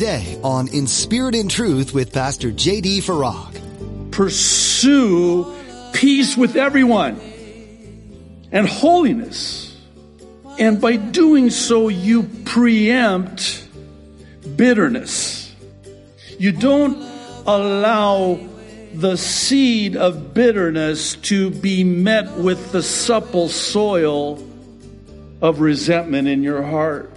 today on In Spirit and Truth with Pastor J.D. Farag. Pursue peace with everyone and holiness. And by doing so, you preempt bitterness. You don't allow the seed of bitterness to be met with the supple soil of resentment in your heart.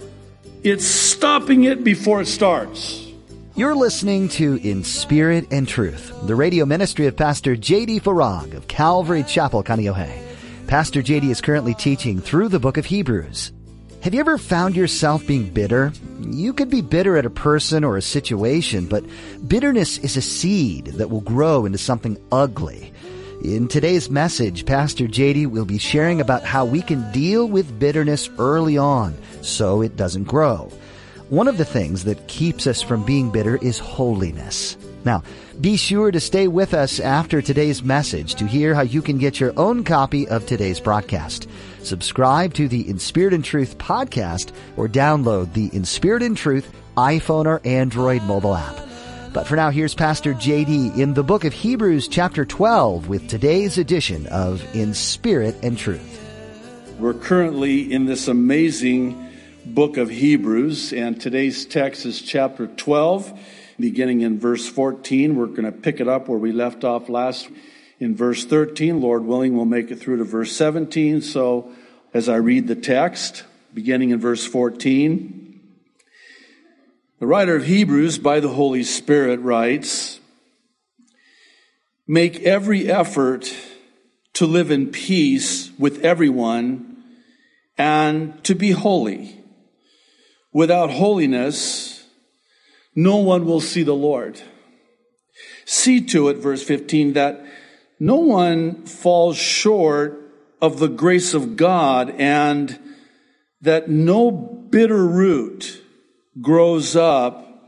It's stopping it before it starts. You're listening to In Spirit and Truth, the radio ministry of Pastor J.D. Farag of Calvary Chapel, Kaneohe. Pastor J.D. is currently teaching through the book of Hebrews. Have you ever found yourself being bitter? You could be bitter at a person or a situation, but bitterness is a seed that will grow into something ugly. In today's message, Pastor J.D. will be sharing about how we can deal with bitterness early on so it doesn't grow. One of the things that keeps us from being bitter is holiness. Now, be sure to stay with us after today's message to hear how you can get your own copy of today's broadcast. Subscribe to the In Spirit and Truth podcast or download the In Spirit and Truth iPhone or Android mobile app. But for now, here's Pastor J.D. in the book of Hebrews chapter 12 with today's edition of In Spirit and Truth. We're currently in this amazing book of Hebrews, and today's text is chapter 12. Beginning in verse 14, we're going to pick it up where we left off last in verse 13. Lord willing, we'll make it through to verse 17. So as I read the text, beginning in verse 14, the writer of Hebrews by the Holy Spirit writes, "Make every effort to live in peace with everyone and to be holy. Without holiness, no one will see the Lord. See to it," verse 15, "that no one falls short of the grace of God and that no bitter root grows up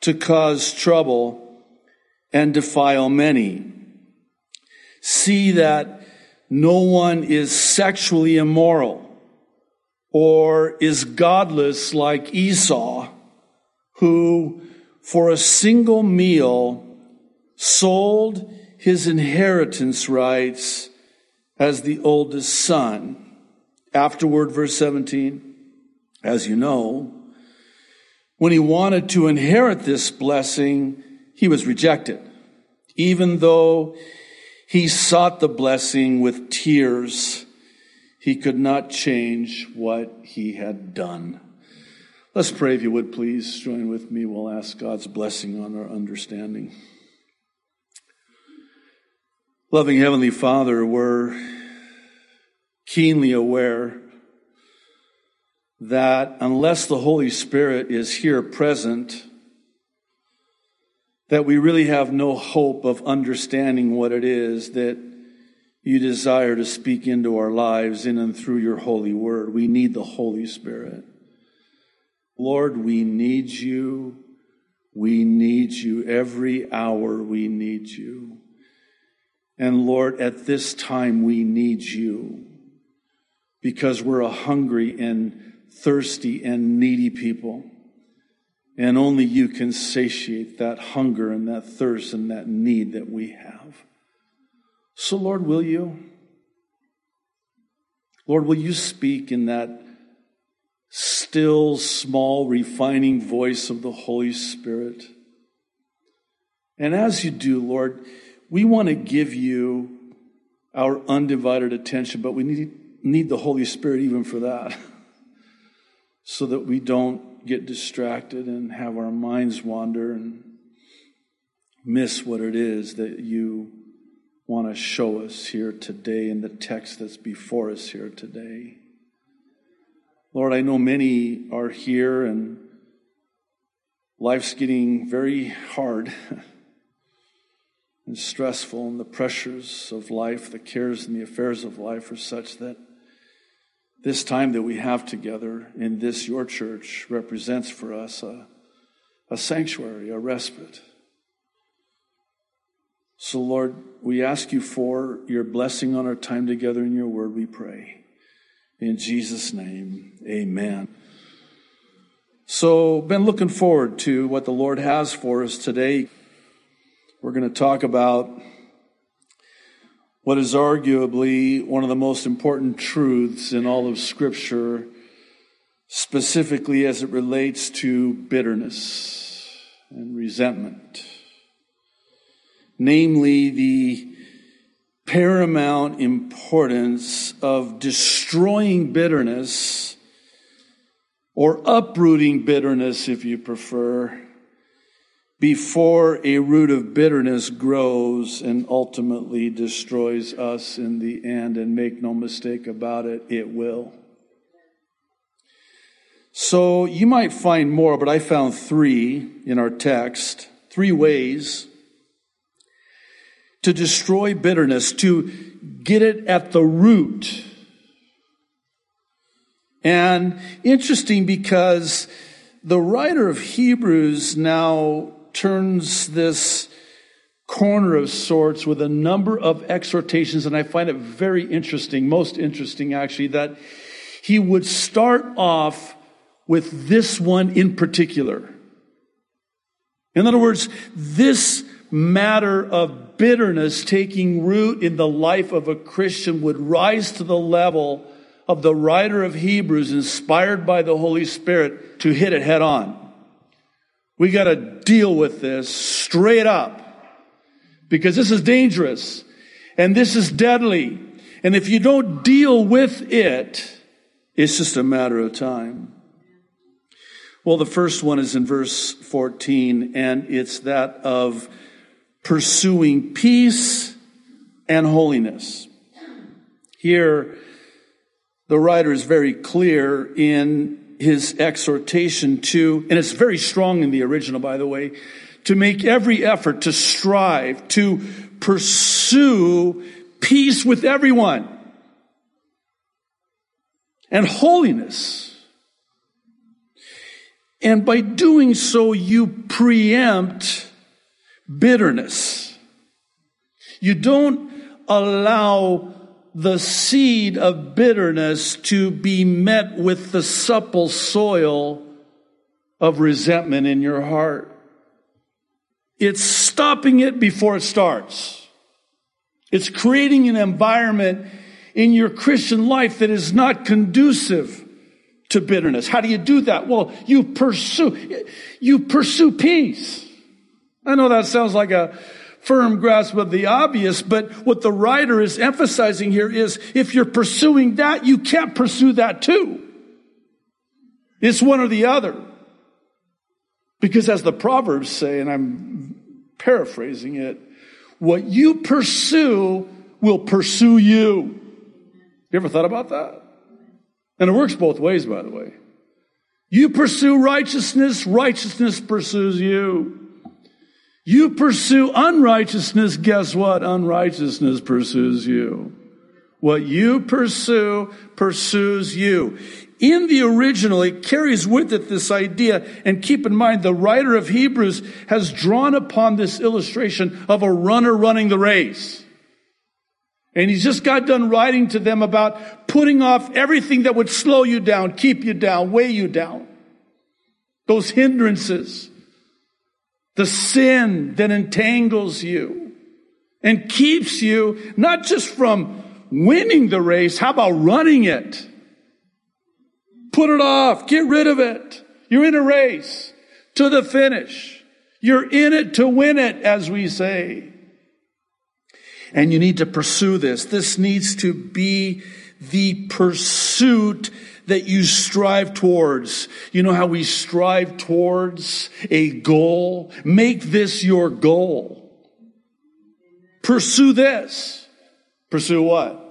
to cause trouble and defile many. See that no one is sexually immoral or is godless like Esau, who for a single meal sold his inheritance rights as the oldest son." Afterward, verse 17, "As you know, when he wanted to inherit this blessing, he was rejected, even though he sought the blessing with tears. He could not change what he had done." Let's pray, if you would, please. Join with me. We'll ask God's blessing on our understanding. Loving Heavenly Father, we're keenly aware that unless the Holy Spirit is here present, that we really have no hope of understanding what it is that you desire to speak into our lives in and through your holy word. We need the Holy Spirit. Lord, we need you. We need you. Every hour we need you. And Lord, at this time we need you because we're a hungry and thirsty and needy people. And only you can satiate that hunger and that thirst and that need that we have. So Lord, will you? Lord, will you speak in that still, small, refining voice of the Holy Spirit? And as you do, Lord, we want to give you our undivided attention, but we need the Holy Spirit even for that, so that we don't get distracted and have our minds wander and miss what it is that you want to show us here today in the text that's before us here today. Lord, I know many are here and life's getting very hard and stressful, and the pressures of life, the cares and the affairs of life are such that this time that we have together in this, your church, represents for us a sanctuary, a respite. So Lord, we ask you for your blessing on our time together in your word, we pray. In Jesus' name, amen. So, been looking forward to what the Lord has for us today. We're going to talk about what is arguably one of the most important truths in all of Scripture, specifically as it relates to bitterness and resentment. Namely, the paramount importance of destroying bitterness, or uprooting bitterness, if you prefer, before a root of bitterness grows and ultimately destroys us in the end. And make no mistake about it, it will. So you might find more, but I found three in our text, three ways to destroy bitterness, to get it at the root. And interesting because the writer of Hebrews now turns this corner of sorts with a number of exhortations, and I find it very interesting, most interesting actually, that he would start off with this one in particular. In other words, this matter of bitterness taking root in the life of a Christian would rise to the level of the writer of Hebrews, inspired by the Holy Spirit, to hit it head on. We got to deal with this straight up, because this is dangerous and this is deadly. And if you don't deal with it, it's just a matter of time. Well, the first one is in verse 14, and it's that of pursuing peace and holiness. Here, the writer is very clear in his exhortation to, and it's very strong in the original, by the way, to make every effort, to strive, to pursue peace with everyone and holiness. And by doing so, you preempt bitterness. You don't allow the seed of bitterness to be met with the supple soil of resentment in your heart. It's stopping it before it starts. It's creating an environment in your Christian life that is not conducive to bitterness. How do you do that? Well, you pursue peace. I know that sounds like a firm grasp of the obvious, but what the writer is emphasizing here is if you're pursuing that, you can't pursue that too. It's one or the other. Because as the Proverbs say, and I'm paraphrasing it, what you pursue will pursue you. You ever thought about that? And it works both ways, by the way. You pursue righteousness, righteousness pursues you. You pursue unrighteousness, guess what? Unrighteousness pursues you. What you pursue, pursues you. In the original, it carries with it this idea, and keep in mind, the writer of Hebrews has drawn upon this illustration of a runner running the race. And he's just got done writing to them about putting off everything that would slow you down, keep you down, weigh you down. Those hindrances. The sin that entangles you and keeps you not just from winning the race, how about running it? Put it off. Get rid of it. You're in a race to the finish. You're in it to win it, as we say. And you need to pursue this. This needs to be the pursuit that you strive towards. You know how we strive towards a goal? Make this your goal. Pursue this. Pursue what?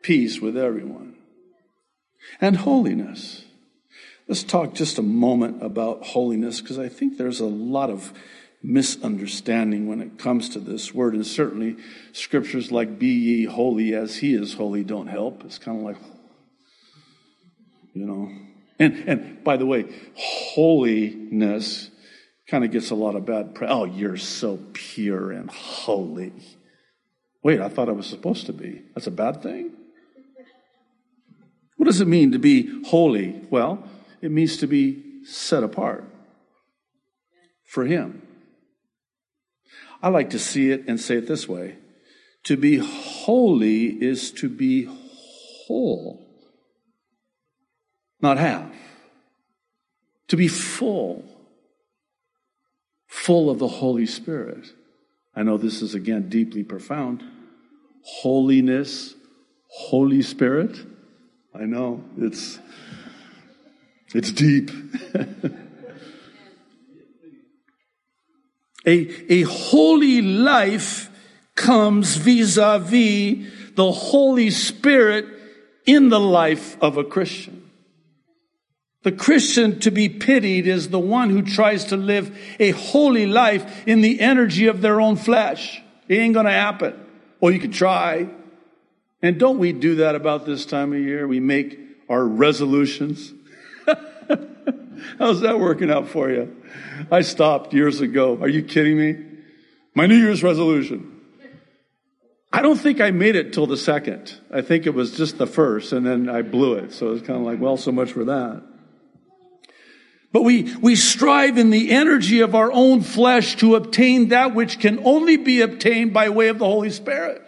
Peace with everyone. And holiness. Let's talk just a moment about holiness, because I think there's a lot of misunderstanding when it comes to this word. And certainly scriptures like "Be ye holy as he is holy" don't help. It's kind of like, you know, and by the way, holiness kind of gets a lot of bad press. Oh, you're so pure and holy. Wait, I thought I was supposed to be. That's a bad thing? What does it mean to be holy? Well, it means to be set apart for him. I like to see it and say it this way. To be holy is to be whole, not half. To be full, full of the Holy Spirit. I know this is, again, deeply profound. Holiness, Holy Spirit. I know, it's deep. A holy life comes vis-a-vis the Holy Spirit in the life of a Christian. The Christian to be pitied is the one who tries to live a holy life in the energy of their own flesh. It ain't going to happen. Or you could try. And don't we do that about this time of year? We make our resolutions. How's that working out for you? I stopped years ago. Are you kidding me? My New Year's resolution. I don't think I made it till the second. I think it was just the first, and then I blew it. So it's kind of like, well, so much for that. But we strive in the energy of our own flesh to obtain that which can only be obtained by way of the Holy Spirit.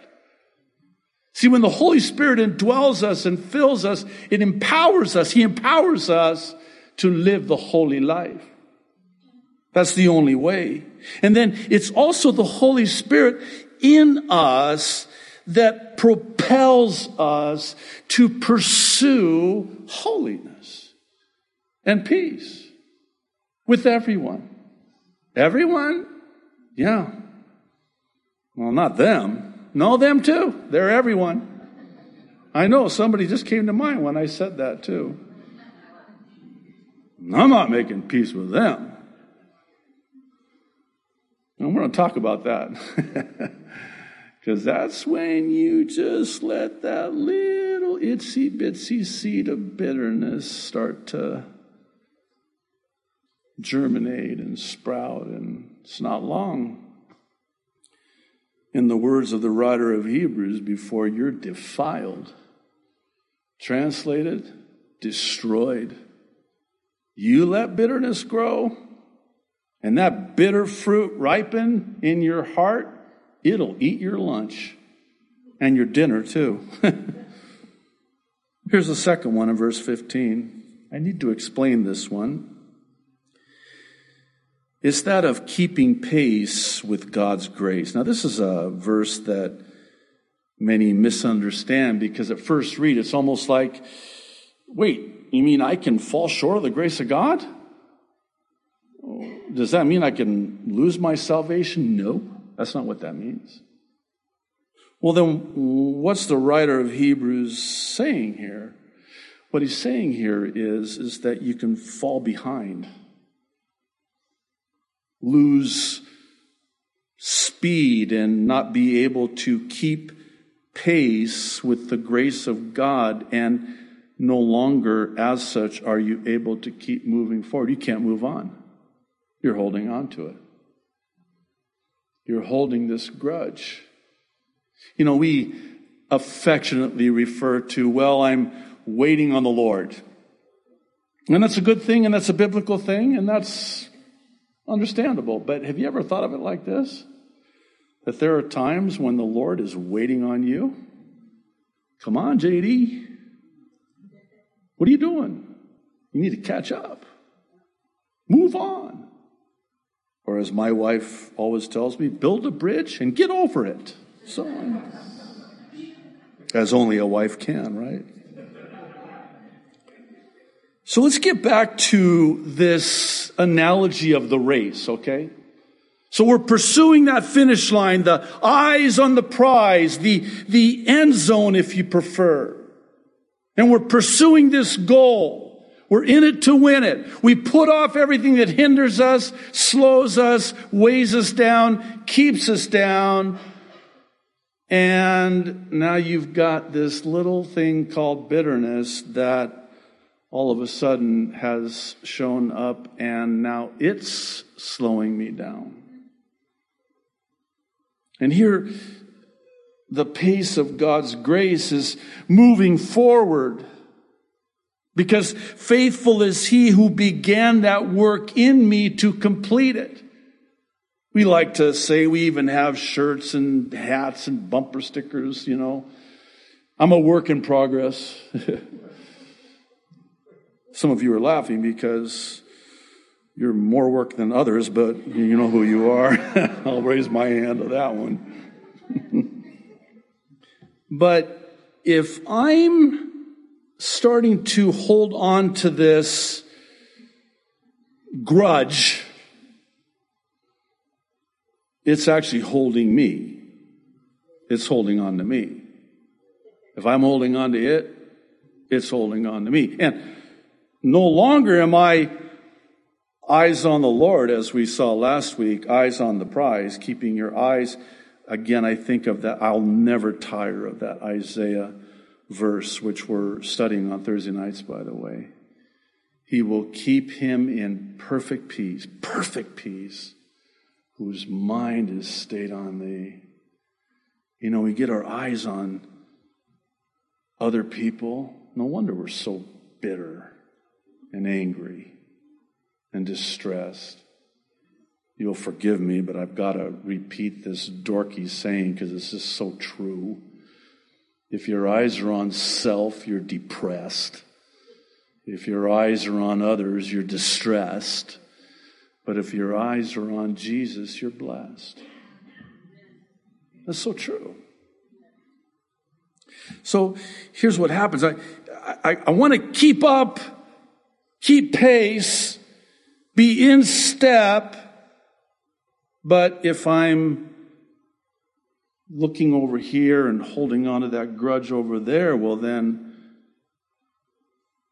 See, when the Holy Spirit indwells us and fills us, it empowers us. He empowers us to live the holy life. That's the only way. And then it's also the Holy Spirit in us that propels us to pursue holiness and peace with everyone. Everyone? Yeah. Well, not them. No, them too. They're everyone. I know somebody just came to mind when I said that too. I'm not making peace with them. And we're going to talk about that. Because that's when you just let that little itsy bitsy seed of bitterness start to germinate and sprout. And it's not long, in the words of the writer of Hebrews, before you're defiled, translated, destroyed. You let bitterness grow, and that bitter fruit ripen in your heart, it'll eat your lunch and your dinner too. Here's the second one in verse 15. I need to explain this one. It's that of keeping pace with God's grace. Now, this is a verse that many misunderstand because at first read, it's almost like, wait, you mean I can fall short of the grace of God? Does that mean I can lose my salvation? No, that's not what that means. Well, then what's the writer of Hebrews saying here? What he's saying here is that you can fall behind, lose speed, and not be able to keep pace with the grace of God, and no longer, as such, are you able to keep moving forward. You can't move on. You're holding on to it. You're holding this grudge. You know, we affectionately refer to, well, I'm waiting on the Lord. And that's a good thing, and that's a biblical thing, and that's understandable. But have you ever thought of it like this? That there are times when the Lord is waiting on you? Come on, JD. What are you doing? You need to catch up. Move on. Or as my wife always tells me, build a bridge and get over it. So, as only a wife can, right? So let's get back to this analogy of the race, okay? So we're pursuing that finish line, the eyes on the prize, the end zone, if you prefer. And we're pursuing this goal. We're in it to win it. We put off everything that hinders us, slows us, weighs us down, keeps us down. And now you've got this little thing called bitterness that all of a sudden has shown up, and now it's slowing me down. And here, the pace of God's grace is moving forward. Because faithful is he who began that work in me to complete it. We like to say, we even have shirts and hats and bumper stickers, you know. I'm a work in progress. Some of you are laughing because you're more work than others, but you know who you are. I'll raise my hand to that one. But if I'm starting to hold on to this grudge, it's actually holding me. It's holding on to me. If I'm holding on to it, it's holding on to me. And no longer am I eyes on the Lord, as we saw last week, eyes on the prize, keeping your eyes. Again, I think of that. I'll never tire of that Isaiah verse, which we're studying on Thursday nights, by the way. He will keep him in perfect peace, whose mind is stayed on thee. You know, we get our eyes on other people. No wonder we're so bitter and angry and distressed. You'll forgive me, but I've got to repeat this dorky saying because it's just so true. If your eyes are on self, you're depressed. If your eyes are on others, you're distressed. But if your eyes are on Jesus, you're blessed. That's so true. So here's what happens. I want to keep up, keep pace, be in step. But if I'm looking over here and holding on to that grudge over there, well, then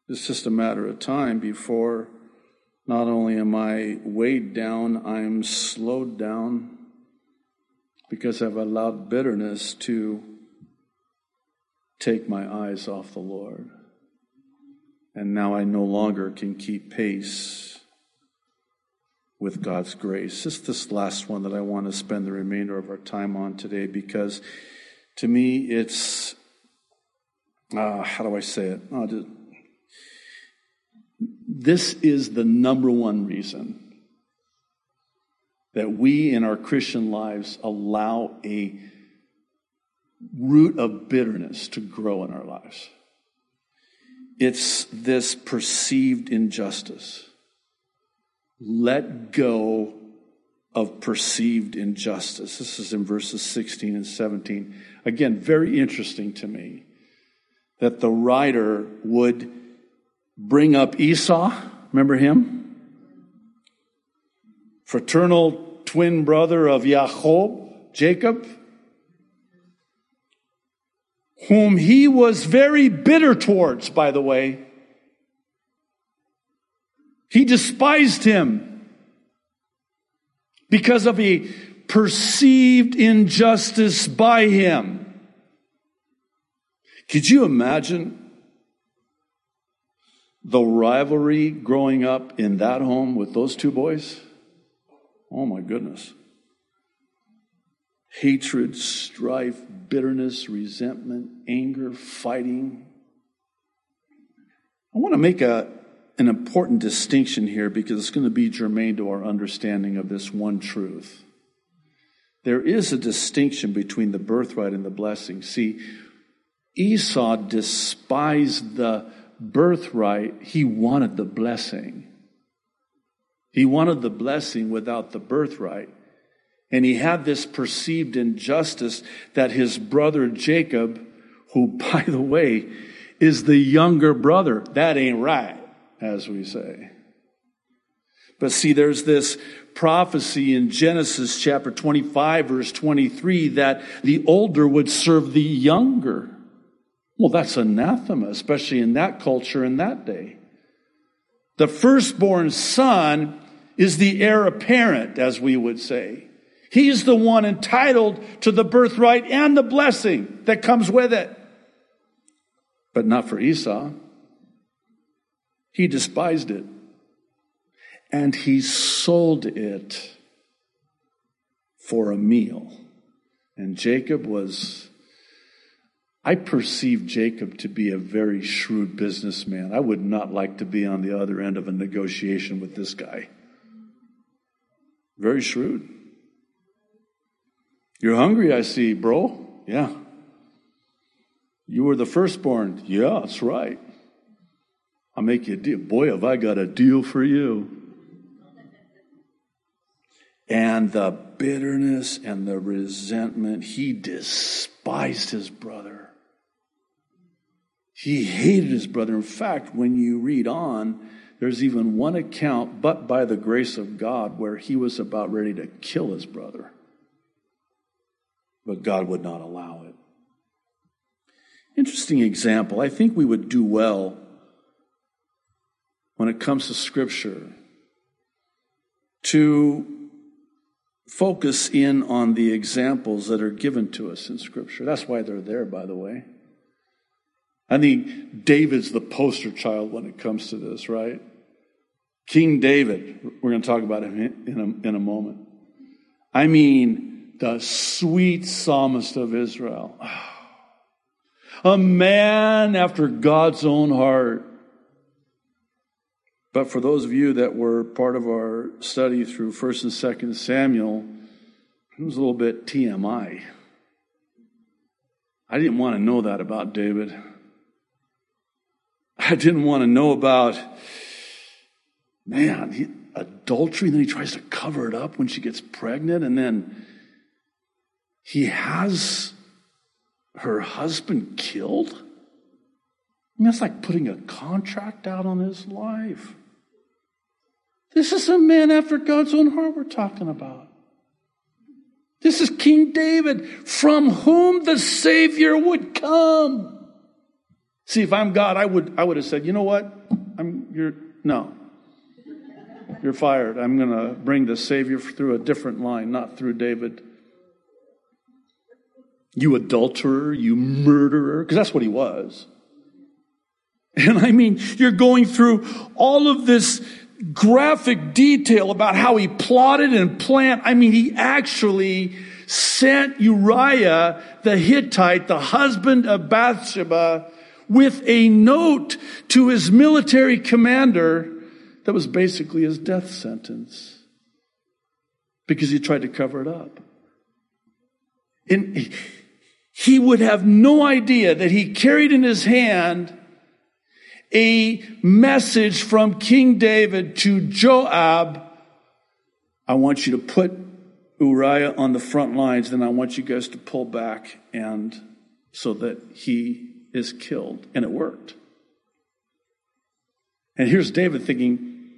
it's just a matter of time before not only am I weighed down, I'm slowed down because I've allowed bitterness to take my eyes off the Lord. And now I no longer can keep pace with God's grace. It's this last one that I want to spend the remainder of our time on today, because to me it's, how do I say it? This is the number one reason that we in our Christian lives allow a root of bitterness to grow in our lives. It's this perceived injustice. Let go of perceived injustice. This is in verses 16 and 17. Again, very interesting to me that the writer would bring up Esau. Remember him? Fraternal twin brother of Jacob, whom he was very bitter towards, by the way. He despised him because of a perceived injustice by him. Could you imagine the rivalry growing up in that home with those two boys? Oh my goodness. Hatred, strife, bitterness, resentment, anger, fighting. I want to make an important distinction here, because it's going to be germane to our understanding of this one truth. There is a distinction between the birthright and the blessing. See, Esau despised the birthright. He wanted the blessing. He wanted the blessing without the birthright. And he had this perceived injustice that his brother Jacob, who, by the way, is the younger brother, that ain't right, as we say. But see, there's this prophecy in Genesis chapter 25, verse 23, that the older would serve the younger. Well, that's anathema, especially in that culture in that day. The firstborn son is the heir apparent, as we would say. He's the one entitled to the birthright and the blessing that comes with it. But not for Esau. He despised it, and he sold it for a meal. And Jacob was, I perceive Jacob to be a very shrewd businessman. I would not like to be on the other end of a negotiation with this guy. Very shrewd. You're hungry, I see, bro. Yeah. You were the firstborn. Yeah, that's right. I'll make you a deal. Boy, have I got a deal for you. And the bitterness and the resentment, he despised his brother. He hated his brother. In fact, when you read on, there's even one account, but by the grace of God, where he was about ready to kill his brother. But God would not allow it. Interesting example. I think we would do well when it comes to Scripture to focus in on the examples that are given to us in Scripture. That's why they're there, by the way. I think David's the poster child when it comes to this, right? King David, we're going to talk about him in a moment. I mean, the sweet psalmist of Israel. A man after God's own heart. But for those of you that were part of our study through 1st and 2nd Samuel, it was a little bit TMI. I didn't want to know that about David. I didn't want to know about, adultery, and then he tries to cover it up when she gets pregnant, and then he has her husband killed? I mean, that's like putting a contract out on his life. This is a man after God's own heart we're talking about. This is King David, from whom the Savior would come. See, if I'm God, I would have said, you know what? You're fired. I'm going to bring the Savior through a different line, not through David. You adulterer, you murderer, because that's what he was. And I mean, you're going through all of this graphic detail about how he plotted and planned. I mean, he actually sent Uriah the Hittite, the husband of Bathsheba, with a note to his military commander that was basically his death sentence because he tried to cover it up. And he would have no idea that he carried in his hand a message from King David to Joab. I want you to put Uriah on the front lines, then I want you guys to pull back, and so that he is killed. And it worked. And here's David thinking,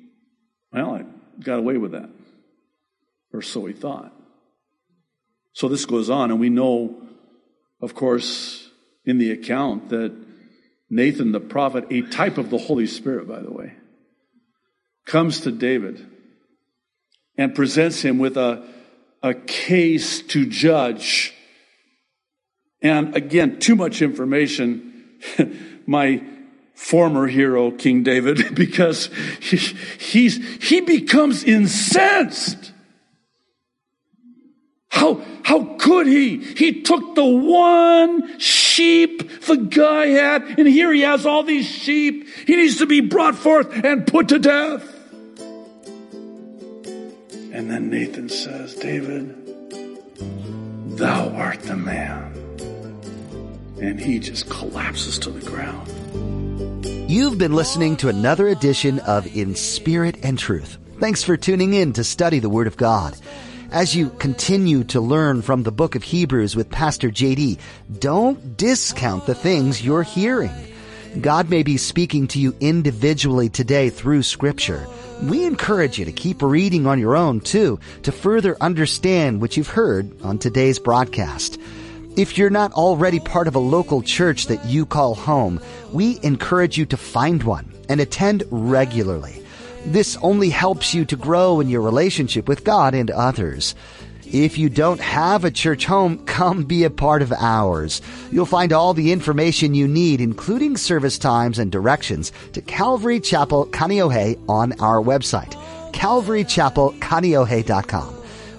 well, I got away with that. Or so he thought. So this goes on, and we know, of course, in the account that Nathan the prophet, a type of the Holy Spirit, by the way, comes to David and presents him with a case to judge. And again, too much information, my former hero, King David, because he becomes incensed. How could he? He took the one sheep the guy had, and here he has all these sheep. He needs to be brought forth and put to death. And then Nathan says, David, thou art the man. And he just collapses to the ground. You've been listening to another edition of In Spirit and Truth. Thanks for tuning in to study the Word of God. As you continue to learn from the book of Hebrews with Pastor J.D., don't discount the things you're hearing. God may be speaking to you individually today through Scripture. We encourage you to keep reading on your own, too, to further understand what you've heard on today's broadcast. If you're not already part of a local church that you call home, we encourage you to find one and attend regularly. This only helps you to grow in your relationship with God and others. If you don't have a church home, come be a part of ours. You'll find all the information you need, including service times and directions, to Calvary Chapel Kaneohe on our website, calvarychapelkaneohe.com.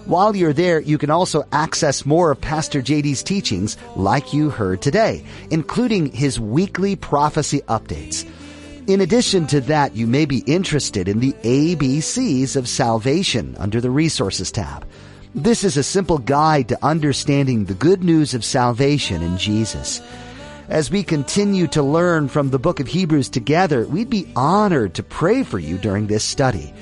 While you're there, you can also access more of Pastor JD's teachings like you heard today, including his weekly prophecy updates. In addition to that, you may be interested in the ABCs of salvation under the Resources tab. This is a simple guide to understanding the good news of salvation in Jesus. As we continue to learn from the book of Hebrews together, we'd be honored to pray for you during this study.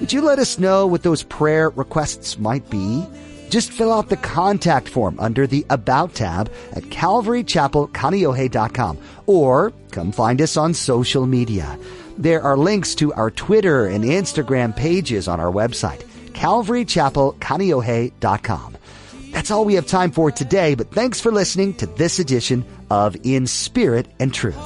Would you let us know what those prayer requests might be? Just fill out the contact form under the About tab at calvarychapelkaneohe.com, or come find us on social media. There are links to our Twitter and Instagram pages on our website, calvarychapelkaneohe.com. That's all we have time for today, but thanks for listening to this edition of In Spirit and Truth.